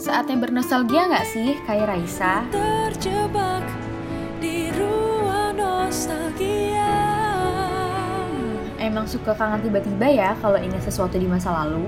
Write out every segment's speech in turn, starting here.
Saatnya bernostalgia nggak sih, Kak Raisa? Terjebak di ruang nostalgia. Emang suka kangen tiba-tiba ya kalau ingat sesuatu di masa lalu?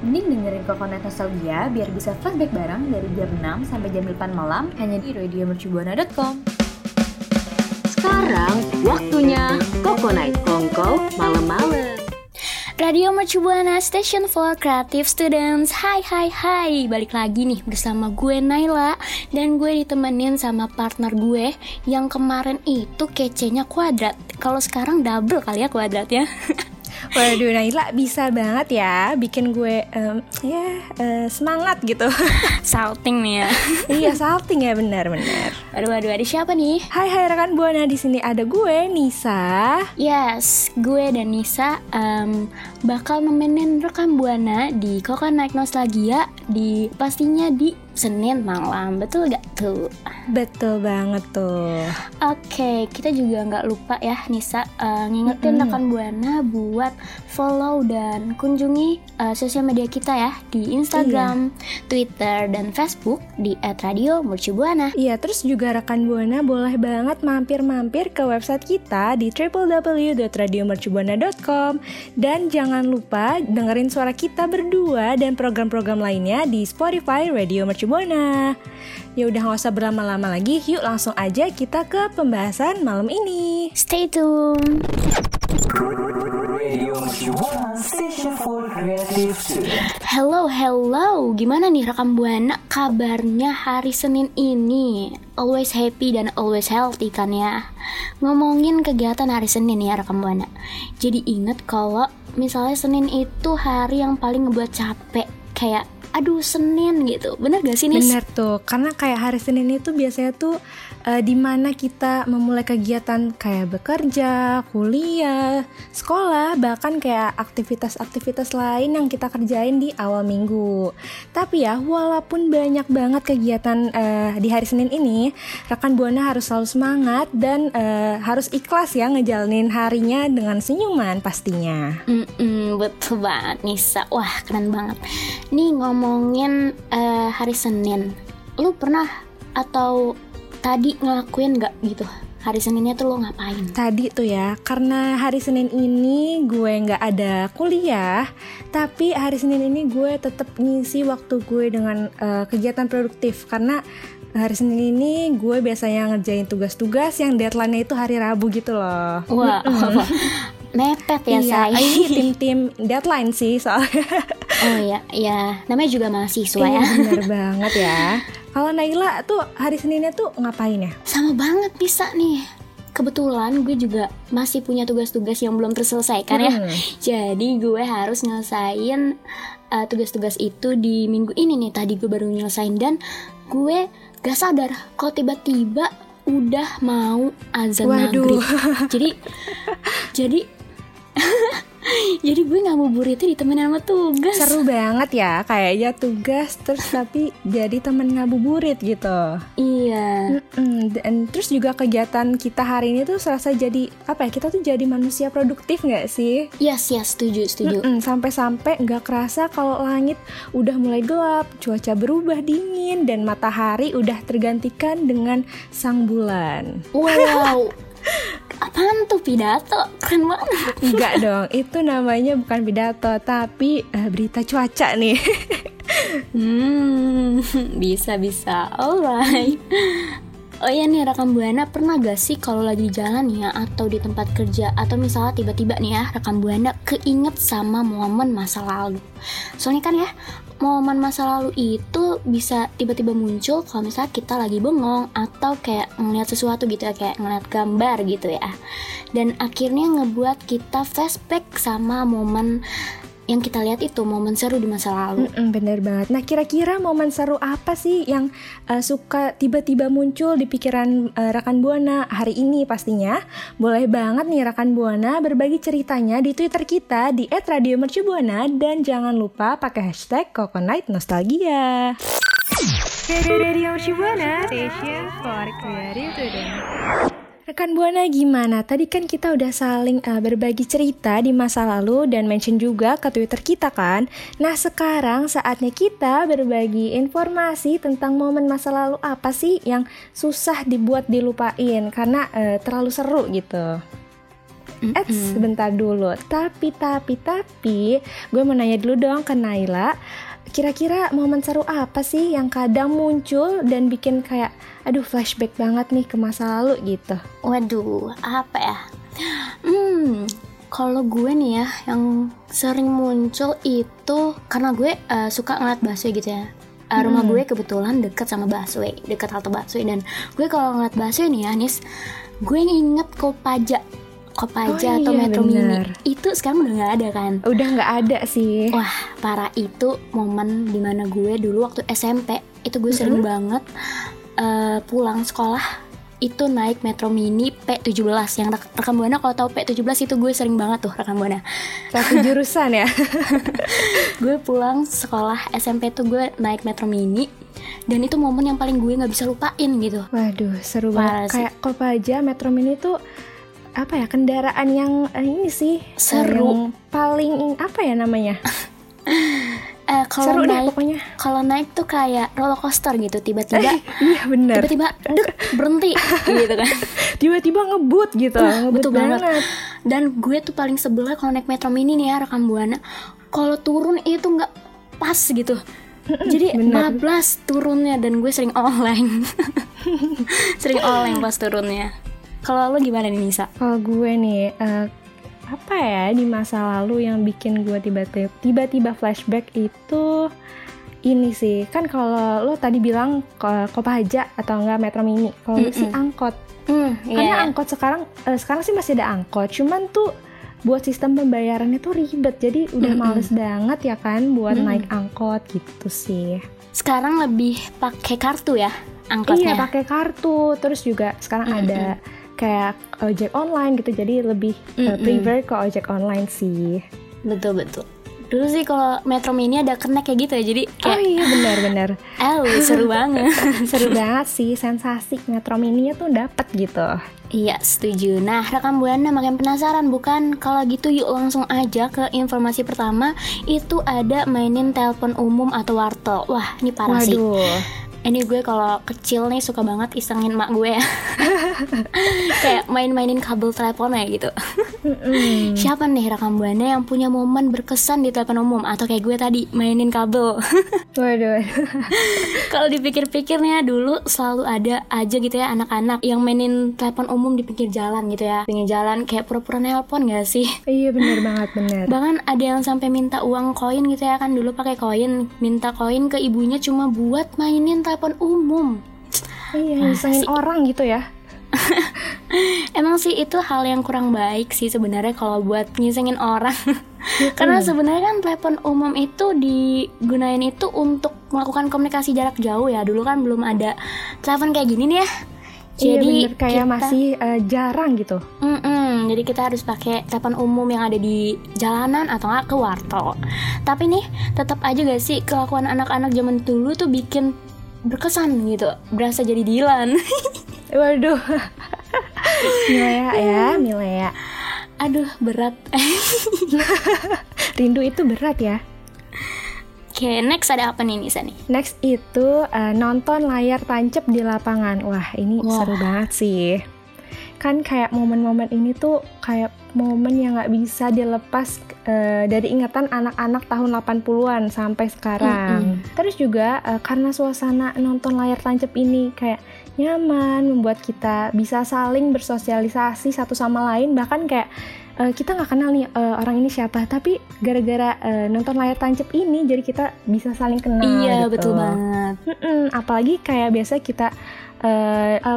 Mending dengerin Coco Night Nostalgia biar bisa flashback bareng dari jam 6 sampai jam 8 malam hanya di radiomercubuana.com. Sekarang waktunya Coco Night Kongko malam-malam. Radio Mercubuana Station for Creative Students. Hai, balik lagi nih bersama gue Naila. Dan gue ditemenin sama partner gue yang kemarin itu kece-nya kuadrat. Kalau sekarang double kali ya kuadratnya. Waduh Naila, bisa banget ya bikin gue semangat gitu. Salting nih ya. Iya, salting ya, benar. Waduh, ada siapa nih? Hai rekan Buana, di sini ada gue Nisa. Yes, gue dan Nisa bakal nemenin rekan Buana di Coco Night Nostalgia pastinya di Senin malam, betul gak tuh? Betul banget tuh. Oke, kita juga gak lupa ya Nisa ngingetin rekan Buana buat follow dan kunjungi sosial media kita ya, di Instagram, Twitter, dan Facebook di @radiomercubuana. Iya, terus juga rekan Buana boleh banget mampir-mampir ke website kita di www.radiomercubuana.com. Dan jangan lupa dengerin suara kita berdua dan program-program lainnya di Spotify Radio Mercubuana. Ya udah, nggak usah berlama-lama lagi, yuk langsung aja kita ke pembahasan malam ini. Stay tuned. Hello, gimana nih rekan Buana kabarnya hari Senin ini? Always happy dan always healthy kan ya? Ngomongin kegiatan hari Senin ya rekan Buana. Jadi inget kalau misalnya Senin itu hari yang paling ngebuat capek, kayak aduh Senin gitu, bener gak sih Nis? Bener tuh, karena kayak hari Senin itu biasanya tuh dimana kita memulai kegiatan kayak bekerja, kuliah, sekolah, bahkan kayak aktivitas-aktivitas lain yang kita kerjain di awal minggu. Tapi ya, walaupun banyak banget kegiatan di hari Senin ini, rekan Buana harus selalu semangat dan harus ikhlas ya ngejalanin harinya dengan senyuman pastinya. Betul banget Nisa, wah keren banget. Nih ngomongin hari Senin, lu pernah atau tadi ngelakuin gak gitu? Hari Seninnya tuh lo ngapain? Tadi tuh ya, karena hari Senin ini gue gak ada kuliah, tapi hari Senin ini gue tetap ngisi waktu gue dengan kegiatan produktif. Karena hari Senin ini gue biasanya ngerjain tugas-tugas yang deadline-nya itu hari Rabu gitu loh. Wah, mepet ya saya. Ini tim-tim deadline sih soalnya. Oh iya, namanya juga mahasiswa ya. Bener banget ya. Kalau Naila tuh hari Seninnya tuh ngapain ya? Sama banget bisa nih. Kebetulan gue juga masih punya tugas-tugas yang belum terselesaikan ya. Jadi gue harus nyelesain tugas-tugas itu di minggu ini nih. Tadi gue baru nyelesain dan gue gak sadar kalau tiba-tiba udah mau azan maghrib. Jadi gue ngabuburitnya ditemenin sama tugas. Seru banget ya, kayaknya tugas terus tapi jadi temen ngabuburit gitu. Iya. Dan terus juga kegiatan kita hari ini tuh serasa jadi apa ya, kita tuh jadi manusia produktif gak sih? Yes, setuju. Sampai-sampai gak kerasa kalau langit udah mulai gelap, cuaca berubah dingin, dan matahari udah tergantikan dengan sang bulan. Wow. Apaan tuh pidato? Keren banget. Enggak dong, itu namanya bukan pidato, tapi berita cuaca nih. Bisa. Alright. Oh iya nih rekan Buana, pernah gak sih kalau lagi di jalan ya, atau di tempat kerja, atau misalnya tiba-tiba nih ya rekan Buana keinget sama momen masa lalu? Soalnya kan ya, momen masa lalu itu bisa tiba-tiba muncul kalau misalnya kita lagi bengong atau kayak ngeliat sesuatu gitu ya, kayak ngeliat gambar gitu ya. Dan akhirnya ngebuat kita flashback sama momen yang kita lihat itu, momen seru di masa lalu. Bener banget. Nah, kira-kira momen seru apa sih yang suka tiba-tiba muncul di pikiran rekan Buana hari ini pastinya? Boleh banget nih rekan Buana berbagi ceritanya di Twitter kita di @radiomercubuana dan jangan lupa pakai hashtag Coco Night Nostalgia. Radio Mercubuana Station for Creative Students. Rekan Buana, gimana? Tadi kan kita udah saling berbagi cerita di masa lalu dan mention juga ke Twitter kita kan? Nah sekarang saatnya kita berbagi informasi tentang momen masa lalu apa sih yang susah dibuat dilupain karena terlalu seru gitu. Sebentar dulu, tapi gue mau nanya dulu dong ke Naila. Kira-kira momen seru apa sih yang kadang muncul dan bikin kayak aduh flashback banget nih ke masa lalu gitu? Waduh, apa ya? Kalau gue nih ya, yang sering muncul itu karena gue suka ngeliat busway gitu ya. Rumah gue kebetulan dekat sama busway, dekat halte busway, dan gue kalau ngeliat busway nih ya, Nis, gue inget Kopaja atau Metro Mini. Itu sekarang udah gak ada kan? Udah gak ada sih. Wah, parah itu momen dimana gue dulu waktu SMP. Itu gue sering banget pulang sekolah itu naik Metro Mini P17. Yang rekan Buana kalau tahu P17 itu gue sering banget tuh rekan Buana. Satu jurusan ya? Gue pulang sekolah SMP tuh gue naik Metro Mini. Dan itu momen yang paling gue gak bisa lupain gitu. Waduh, seru banget. Kayak Kopaja, Metro Mini tuh apa ya, kendaraan yang ini sih seru, yang paling apa ya namanya kalau naik pokoknya. Kalau naik tuh kayak roller coaster gitu, tiba-tiba iya benar, tiba-tiba berhenti gitu kan, tiba-tiba ngebut gitu, ngebut banget. Dan gue tuh paling sebelah kalau naik Metro Mini nih ya rekan Buana, kalau turun itu nggak pas gitu. Jadi 15 turunnya, dan gue sering oleng pas turunnya. Kalau lo gimana nih Nisa? Kalau gue nih, apa ya di masa lalu yang bikin gue tiba-tiba flashback itu ini sih. Kan kalau lo tadi bilang Kopaja atau enggak Metro Mini, kalau gue sih angkot. Karena angkot sekarang sih masih ada angkot, cuman tuh buat sistem pembayarannya tuh ribet, jadi udah males banget ya kan buat naik angkot gitu sih. Sekarang lebih pakai kartu ya angkotnya? Iya pakai kartu, terus juga sekarang ada kayak ojek online gitu, jadi lebih prefer ke ojek online sih. Betul. Dulu sih kalau Metro Mini ada connect kayak gitu ya, jadi kayak iya benar. Seru banget. Seru banget sih, sensasi Metro Mini-nya tuh dapet gitu. Iya, setuju. Nah, rekan Buana makin penasaran bukan? Kalau gitu yuk langsung aja ke informasi pertama, itu ada mainin telepon umum atau wartel. Wah, ini parah sih. Ini gue kalau kecil nih suka banget isengin mak gue ya. Kayak main-mainin kabel telepon ya gitu. Siapa nih rekan Buana yang punya momen berkesan di telepon umum atau kayak gue tadi mainin kabel? Waduh. Kalau dipikir-pikirnya dulu selalu ada aja gitu ya anak-anak yang mainin telepon umum di pinggir jalan gitu ya. Pinggir jalan kayak pura-pura nelpon gak sih? Iya benar banget, benar. Bahkan ada yang sampai minta uang koin gitu ya, kan dulu pakai koin, minta koin ke ibunya cuma buat mainin telepon umum. Iya, nyusahin orang gitu ya. Emang sih itu hal yang kurang baik sih sebenarnya kalau buat ngisengin orang. Karena sebenarnya kan telepon umum itu digunain itu untuk melakukan komunikasi jarak jauh ya. Dulu kan belum ada telepon kayak gini nih ya. Jadi iya bener, kayak kita masih jarang gitu. Jadi kita harus pakai telepon umum yang ada di jalanan atau nggak ke wartel. Tapi nih tetap aja gak sih kelakuan anak-anak zaman dulu tuh bikin berkesan gitu, berasa jadi Dilan. Waduh. Milea. Aduh berat. Rindu itu berat ya. Oke, next ada apa nih Nisa nih? Next itu nonton layar tancap di lapangan. Wah ini seru banget sih. Kan kayak momen-momen ini tuh kayak momen yang gak bisa dilepas dari ingatan anak-anak tahun 80-an sampai sekarang. Terus juga karena suasana nonton layar tancap ini kayak nyaman, membuat kita bisa saling bersosialisasi satu sama lain. Bahkan kayak kita nggak kenal nih orang ini siapa, tapi gara-gara nonton layar tancap ini jadi kita bisa saling kenal. Iya gitu. Betul banget. Apalagi kayak biasa kita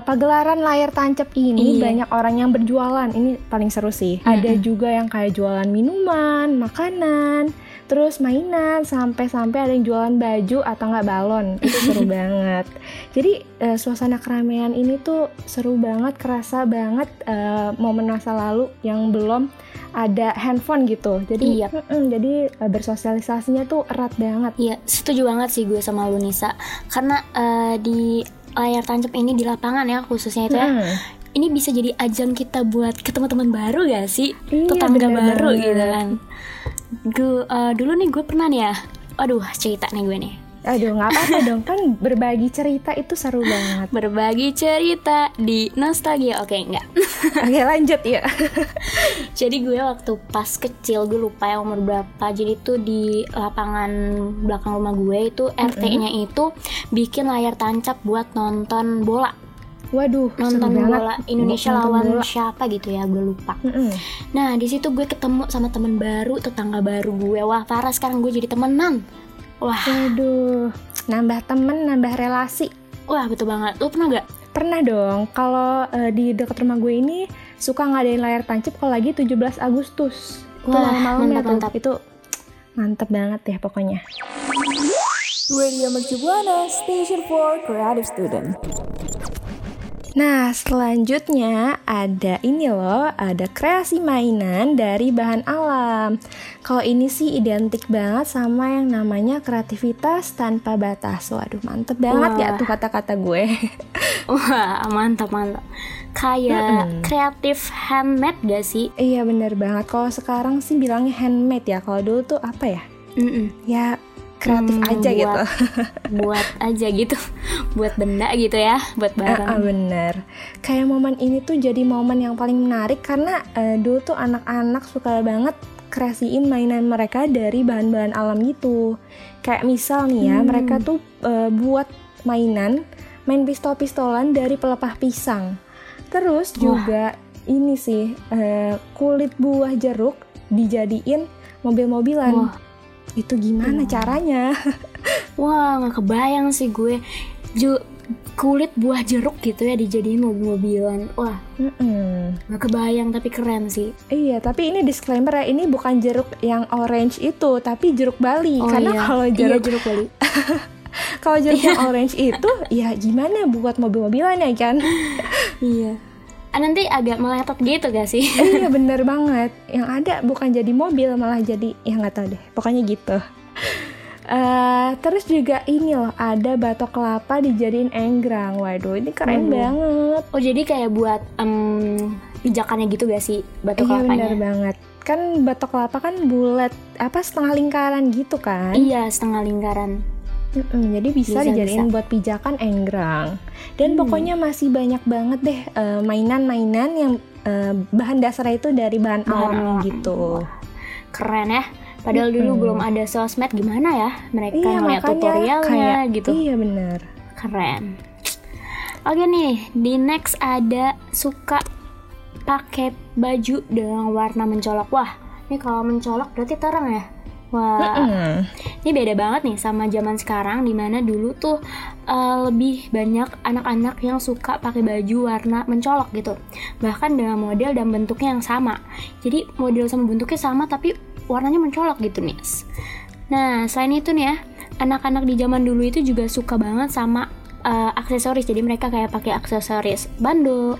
pagelaran layar tancap ini banyak orang yang berjualan, ini paling seru sih. Ada juga yang kayak jualan minuman, makanan, terus mainan, sampai ada yang jualan baju atau nggak balon. Itu seru banget. Jadi suasana keramaian ini tuh seru banget, kerasa banget momen masa lalu yang belum ada handphone gitu. Jadi bersosialisasinya tuh erat banget. Iya, setuju banget sih gue sama lu Nisa. Karena di layar tancap ini di lapangan ya khususnya itu ya. ini bisa jadi ajang kita buat ketemu teman baru gak sih? Iya, tetangga baru gitu kan. Dulu nih gue pernah nih ya, aduh cerita nih gue nih. Aduh gak apa-apa dong, kan berbagi cerita itu seru banget. Berbagi cerita di Nostalgia, oke enggak. Oke lanjut ya. Jadi gue waktu pas kecil, gue lupa ya umur berapa. Jadi tuh di lapangan belakang rumah gue itu RT-nya itu bikin layar tancap buat nonton bola. Waduh, nonton bola Indonesia lawan bola. Siapa gitu ya, gue lupa. Nah di situ gue ketemu sama teman baru, tetangga baru gue. Wah parah, sekarang gue jadi temenan. Wah, aduh, nambah temen, nambah relasi. Wah, betul banget. Lu pernah gak? Pernah dong, kalau di dekat rumah gue ini suka ngadain layar tancap kalau lagi 17 Agustus. Wah, mantap-mantap. Itu mantap banget ya pokoknya. Radio Mercubuana, Station for Creative Student. Nah, selanjutnya ada ini loh, ada kreasi mainan dari bahan alam. Kalau ini sih identik banget sama yang namanya kreativitas tanpa batas. Waduh, mantep banget ya tuh kata-kata gue. Wah, mantap-mantap. Kayak kreatif handmade gak sih? Iya, bener banget. Kalau sekarang sih bilangnya handmade ya. Kalau dulu tuh apa ya? Ya, kreatif aja buat, gitu. Buat aja gitu. Buat benda gitu ya, buat barang. Bener. Kayak momen ini tuh jadi momen yang paling menarik. Karena dulu tuh anak-anak suka banget kreasiin mainan mereka dari bahan-bahan alam gitu. Kayak misal nih ya, mereka tuh buat main pistol-pistolan dari pelepah pisang. Terus juga ini sih, kulit buah jeruk dijadiin mobil-mobilan. Wah. Itu gimana caranya? Wah, gak kebayang sih gue. Kulit buah jeruk gitu ya dijadiin mobil-mobilan. Wah, gak kebayang tapi keren sih. Iya, tapi ini disclaimer ya, ini bukan jeruk yang orange itu, tapi jeruk Bali. Karena kalau jeruk Bali kalau jeruk yang orange itu, ya gimana buat mobil-mobilan ya kan. Iya, nanti agak meletot gitu gak sih? Iya bener banget. Yang ada bukan jadi mobil, malah jadi, ya gak tahu deh, pokoknya gitu. Terus juga ini loh, ada batok kelapa dijadiin enggrang. Waduh, ini keren banget. Oh jadi kayak buat pijakannya gitu gak sih batok kelapanya? Iya bener banget. Kan batok kelapa kan bulat, apa, setengah lingkaran gitu kan? Iya, setengah lingkaran. Jadi bisa dijadiin buat pijakan enggrang. Dan pokoknya masih banyak banget deh mainan-mainan yang bahan dasarnya itu dari bahan alam gitu. Keren ya. Padahal dulu belum ada sosmed, gimana ya mereka ngeliat tutorialnya kayak, gitu. Iya benar. Keren. Oke nih, di next ada suka pakai baju dengan warna mencolok. Wah, ini kalau mencolok berarti terang ya. Wah, ini beda banget nih sama zaman sekarang, dimana dulu tuh lebih banyak anak-anak yang suka pakai baju warna mencolok gitu. Bahkan dengan model dan bentuknya yang sama. Jadi model sama bentuknya sama tapi warnanya mencolok gitu nih. Nah, selain itu nih ya, anak-anak di zaman dulu itu juga suka banget sama aksesoris. Jadi mereka kayak pakai aksesoris bandul,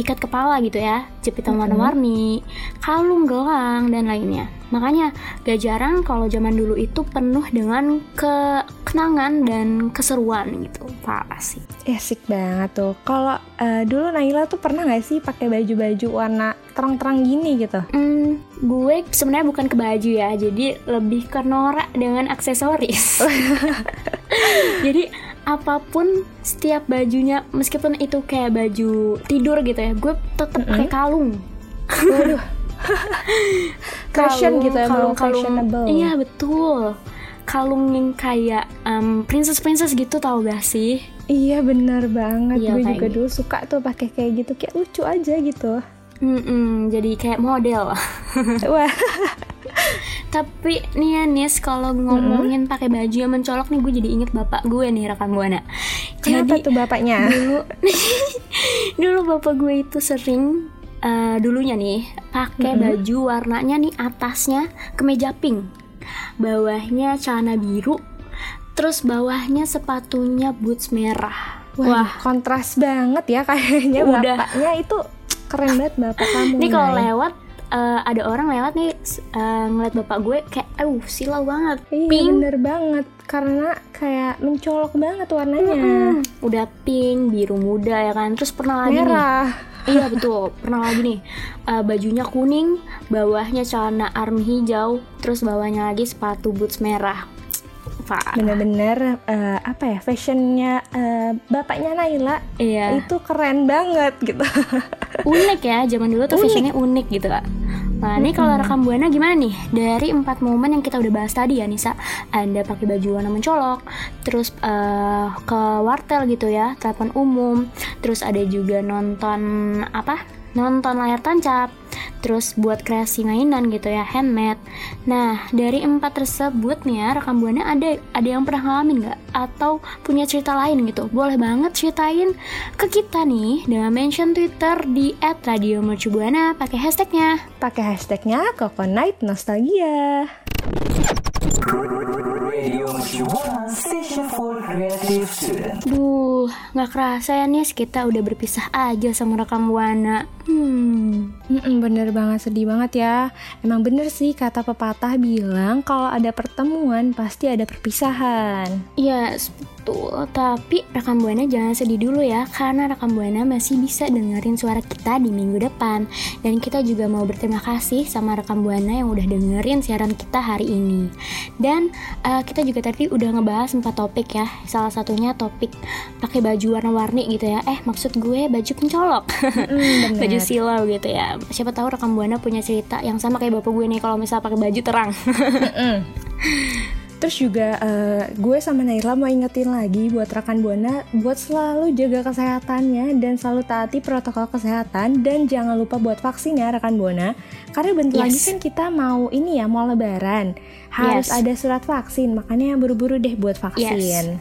ikat kepala gitu ya, jepitan warna-warni, kalung, gelang, dan lainnya. Makanya gak jarang kalau zaman dulu itu penuh dengan kenangan dan keseruan gitu. Parah sih. Asik banget tuh. Kalau dulu Naila tuh pernah gak sih pakai baju-baju warna terang-terang gini gitu? Gue sebenarnya bukan ke baju ya, jadi lebih ke norak dengan aksesoris. Jadi apapun, setiap bajunya, meskipun itu kayak baju tidur gitu ya, gue tetap pakai kalung. Waduh. Fashion gitu ya, fashionable. Iya betul. Kalung yang kayak princess gitu, tau gak sih? Iya benar banget. Iya, gue juga dulu suka tuh pakai kayak gitu, kayak lucu aja gitu. Jadi kayak model. Wah. Tapi nih ya Nis, kalau ngomongin pakai baju yang mencolok nih, gue jadi inget bapak gue nih, rekan Buana. Kenapa tuh bapaknya? Dulu bapak gue itu sering dulunya nih pakai baju warnanya nih atasnya kemeja pink, bawahnya celana biru, terus bawahnya sepatunya boots merah. Wah, kontras banget ya kayaknya. Udah. Bapaknya itu keren banget bapak kamu. Nih kalau lewat ada orang lewat nih ngeliat bapak gue kayak silau banget. Iya bener banget, karena kayak mencolok banget warnanya. Udah pink, biru muda ya kan, terus pernah lagi merah. Iya betul, pernah lagi nih, bajunya kuning, bawahnya celana army hijau, terus bawahnya lagi sepatu boots merah. Parah. Bener-bener apa ya, fashionnya bapaknya Naila, iya, itu keren banget gitu. Unik ya, zaman dulu tuh unik. Fashionnya unik gitu Kak. Nah ini kalau rekam Buana gimana nih? Dari 4 momen yang kita udah bahas tadi ya Nisa, Anda pakai baju warna mencolok, terus ke wartel gitu ya, telepon umum, terus ada juga nonton nonton layar tancap, terus buat kreasi mainan gitu ya, handmade. Nah, dari 4 tersebut nih ya, rekam Buana ada yang pernah ngalamin nggak? Atau punya cerita lain gitu? Boleh banget ceritain ke kita nih dengan mention Twitter di @radiomercubuana pakai hashtagnya. Pakai hashtagnya Coco Night Nostalgia. Duh, gak kerasa ya Nis, kita udah berpisah aja sama rekam Buana. Bener banget, sedih banget ya. Emang bener sih kata pepatah bilang kalau ada pertemuan pasti ada perpisahan. Yes, betul. Tapi rekam Buana jangan sedih dulu ya, karena rekam Buana masih bisa dengerin suara kita di minggu depan. Dan kita juga mau berterima kasih sama rekam Buana yang udah dengerin siaran kita hari ini. Dan kita juga tadi udah ngebahas 4 topik ya. Salah satunya topik pakai baju warna-warni gitu ya. Maksud gue baju pencolok, baju silau gitu ya. Siapa tahu rekam Buana punya cerita yang sama kayak bapak gue nih kalau misal pakai baju terang. Terus juga gue sama Naila mau ingetin lagi buat rekan Buana buat selalu jaga kesehatannya dan selalu taati protokol kesehatan, dan jangan lupa buat vaksin ya rekan Buana, karena bentar lagi kan kita mau ini ya, mau lebaran, harus ada surat vaksin, makanya buru-buru deh buat vaksin.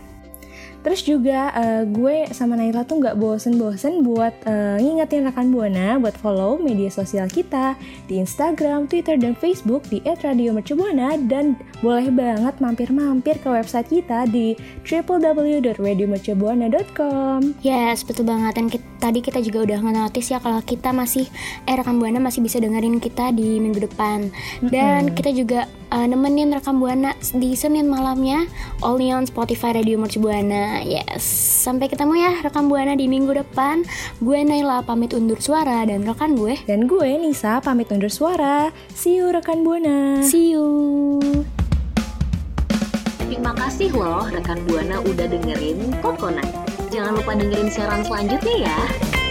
Terus juga gue sama Naila tuh gak bosen-bosen buat ngingetin rekan Buana buat follow media sosial kita di Instagram, Twitter, dan Facebook di @radiomercubuana, dan boleh banget mampir-mampir ke website kita di www.radiomercubuana.com. Yes, betul banget. Dan tadi kita juga udah nge-notice ya kalau kita masih, rekan Buana masih bisa dengerin kita di minggu depan. Dan kita juga nemenin rekam Buana di Senin malamnya only on Spotify Radio Mercubuana. Yes, sampai ketemu ya rekam Buana di minggu depan. Gue Naila pamit undur suara, dan rekan gue, dan gue Nisa pamit undur suara. See you rekan Buana. See you. Terima kasih loh rekan Buana udah dengerin Coco Night. Jangan lupa dengerin siaran selanjutnya ya.